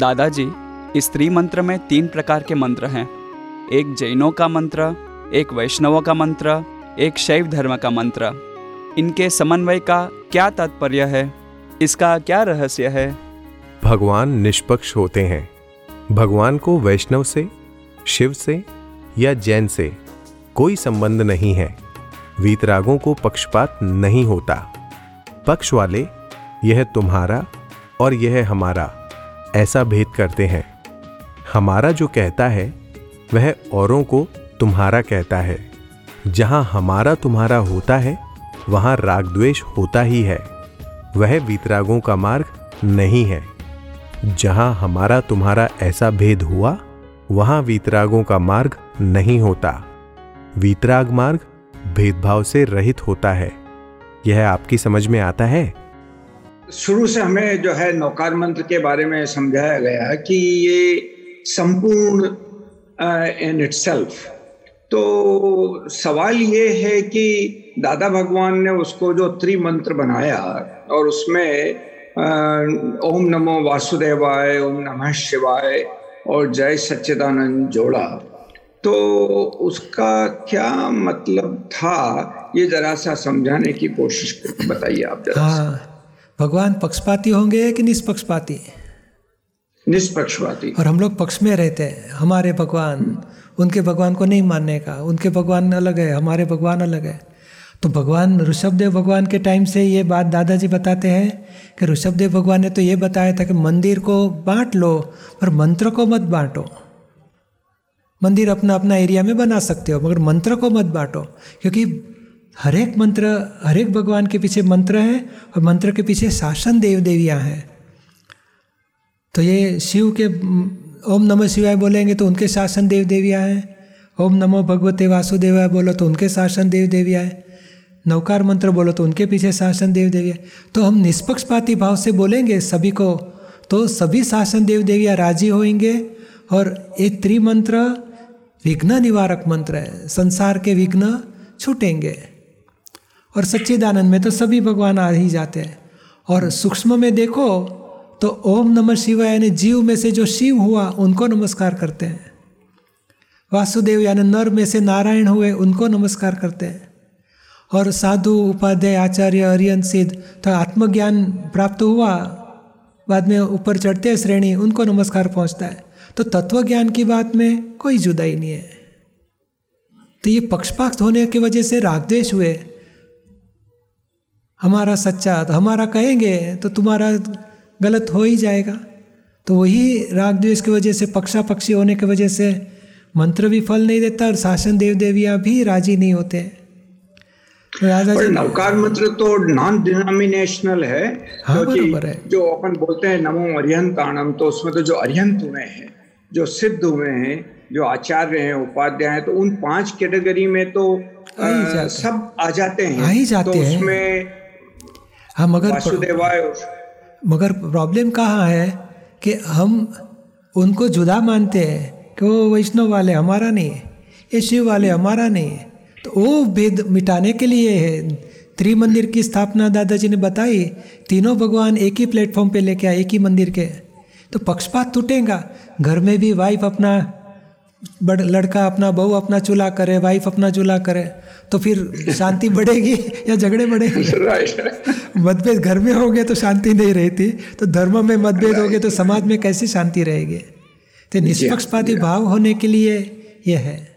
दादाजी, इस त्रिमंत्र में 3 प्रकार के मंत्र हैं। एक जैनों का मंत्र, एक वैष्णवों का मंत्र, एक शैव धर्म का मंत्र। इनके समन्वय का क्या तात्पर्य है? इसका क्या रहस्य है? भगवान निष्पक्ष होते हैं। भगवान को वैष्णव से, शिव से या जैन से कोई संबंध नहीं है। वीतरागों को पक्षपात नहीं होता। पक्ष वाले यह तुम्हारा और यह हमारा ऐसा भेद करते हैं। हमारा जो कहता है वह औरों को तुम्हारा कहता है। जहाँ हमारा तुम्हारा होता है वहाँ रागद्वेष होता ही है। वह वीतरागों का मार्ग नहीं है। जहाँ हमारा तुम्हारा ऐसा भेद हुआ वहाँ वीतरागों का मार्ग नहीं होता। वीतराग मार्ग भेदभाव से रहित होता है। यह आपकी समझ में आता है? शुरू से हमें जो है नवकार मंत्र के बारे में समझाया गया है कि ये संपूर्ण इन इटसेल्फ। तो सवाल ये है कि दादा भगवान ने उसको जो त्रिमंत्र बनाया और उसमें ओम नमो वासुदेवाय, ओम नमः शिवाय और जय सच्चिदानंद जोड़ा, तो उसका क्या मतलब था? ये जरा सा समझाने की कोशिश करके बताइए आप जरा। भगवान पक्षपाती होंगे कि निष्पक्षपाती? निष्पक्षपाती। और हम लोग पक्ष में रहते हैं। हमारे भगवान, उनके भगवान को नहीं मानने का। उनके भगवान अलग है, हमारे भगवान अलग है। तो भगवान ऋषभदेव भगवान के टाइम से ये बात दादाजी बताते हैं कि ऋषभदेव भगवान ने तो ये बताया था कि मंदिर को बांट लो पर मंत्र को मत बांटो। मंदिर अपना अपना एरिया में बना सकते हो मगर मंत्र को मत बांटो, क्योंकि हरेक मंत्र, हरेक भगवान के पीछे मंत्र है और मंत्र के पीछे शासन देव देवियाँ हैं। तो ये शिव के ओम नमः शिवाय बोलेंगे तो उनके शासन देव देवियाँ हैं। ओम नमो भगवते वासुदेवाय बोलो तो उनके शासन देव देवियाँ हैं। नवकार मंत्र बोलो तो उनके पीछे शासन देव देवियाँ। तो हम निष्पक्षपाती भाव से बोलेंगे सभी को, तो सभी शासन देव देवियाँ राजी होंगे। और ये त्रिमंत्र विघ्न निवारक मंत्र है, संसार के विघ्न छूटेंगे। और सच्चिदानंद में तो सभी भगवान आ ही जाते हैं। और सूक्ष्म में देखो तो ओम नमः शिवाय यानी जीव में से जो शिव हुआ उनको नमस्कार करते हैं। वासुदेव यानी नर में से नारायण हुए उनको नमस्कार करते हैं। और साधु, उपाध्याय, आचार्य, अरियंत, सिद्ध, तो आत्मज्ञान प्राप्त हुआ बाद में ऊपर चढ़ते हैं श्रेणी, उनको नमस्कार पहुंचता है। तो तत्व ज्ञान की बात में कोई जुदाई नहीं है। तो ये पक्षपात होने की वजह से रागद्वेष हुए। हमारा सच्चा, तो हमारा कहेंगे तो तुम्हारा गलत हो ही जाएगा। तो वही रागद्वेष की वजह से, पक्षापक्षी होने की वजह से मंत्र भी फल नहीं देता और शासन देव देवियाँ भी राजी नहीं होते। पर नवकार मंत्र तो नॉन डिनोमिनेशनल है, क्योंकि जो अपन बोलते हैं नमो अरिहंताणम, तो उसमें तो जो अरिहंत हुए हैं, जो सिद्ध हुए हैं, जो आचार्य हैं, उपाध्याय हैं, तो उन 5 कैटेगरी में तो सब आ जाते हैं। तो उसमें हाँ, मगर प्रॉब्लम कहाँ है कि हम उनको जुदा मानते हैं कि वो वैष्णव वाले हमारा नहीं, ये शिव वाले हमारा नहीं। तो वो भेद मिटाने के लिए है त्रिमंदिर की स्थापना दादाजी ने बताई। तीनों भगवान एक ही प्लेटफॉर्म पे लेके आए, एक ही मंदिर के, तो पक्षपात टूटेगा। घर में भी वाइफ अपना लड़का अपना, बहू अपना चूल्हा करे, वाइफ अपना चूल्हा करे, तो फिर शांति बढ़ेगी या झगड़े बढ़ेंगे? मतभेद घर में हो गए तो शांति नहीं रहती। तो धर्म में मतभेद हो गए तो समाज में कैसी शांति रहेगी? तो निष्पक्षपाती भाव होने के लिए यह है।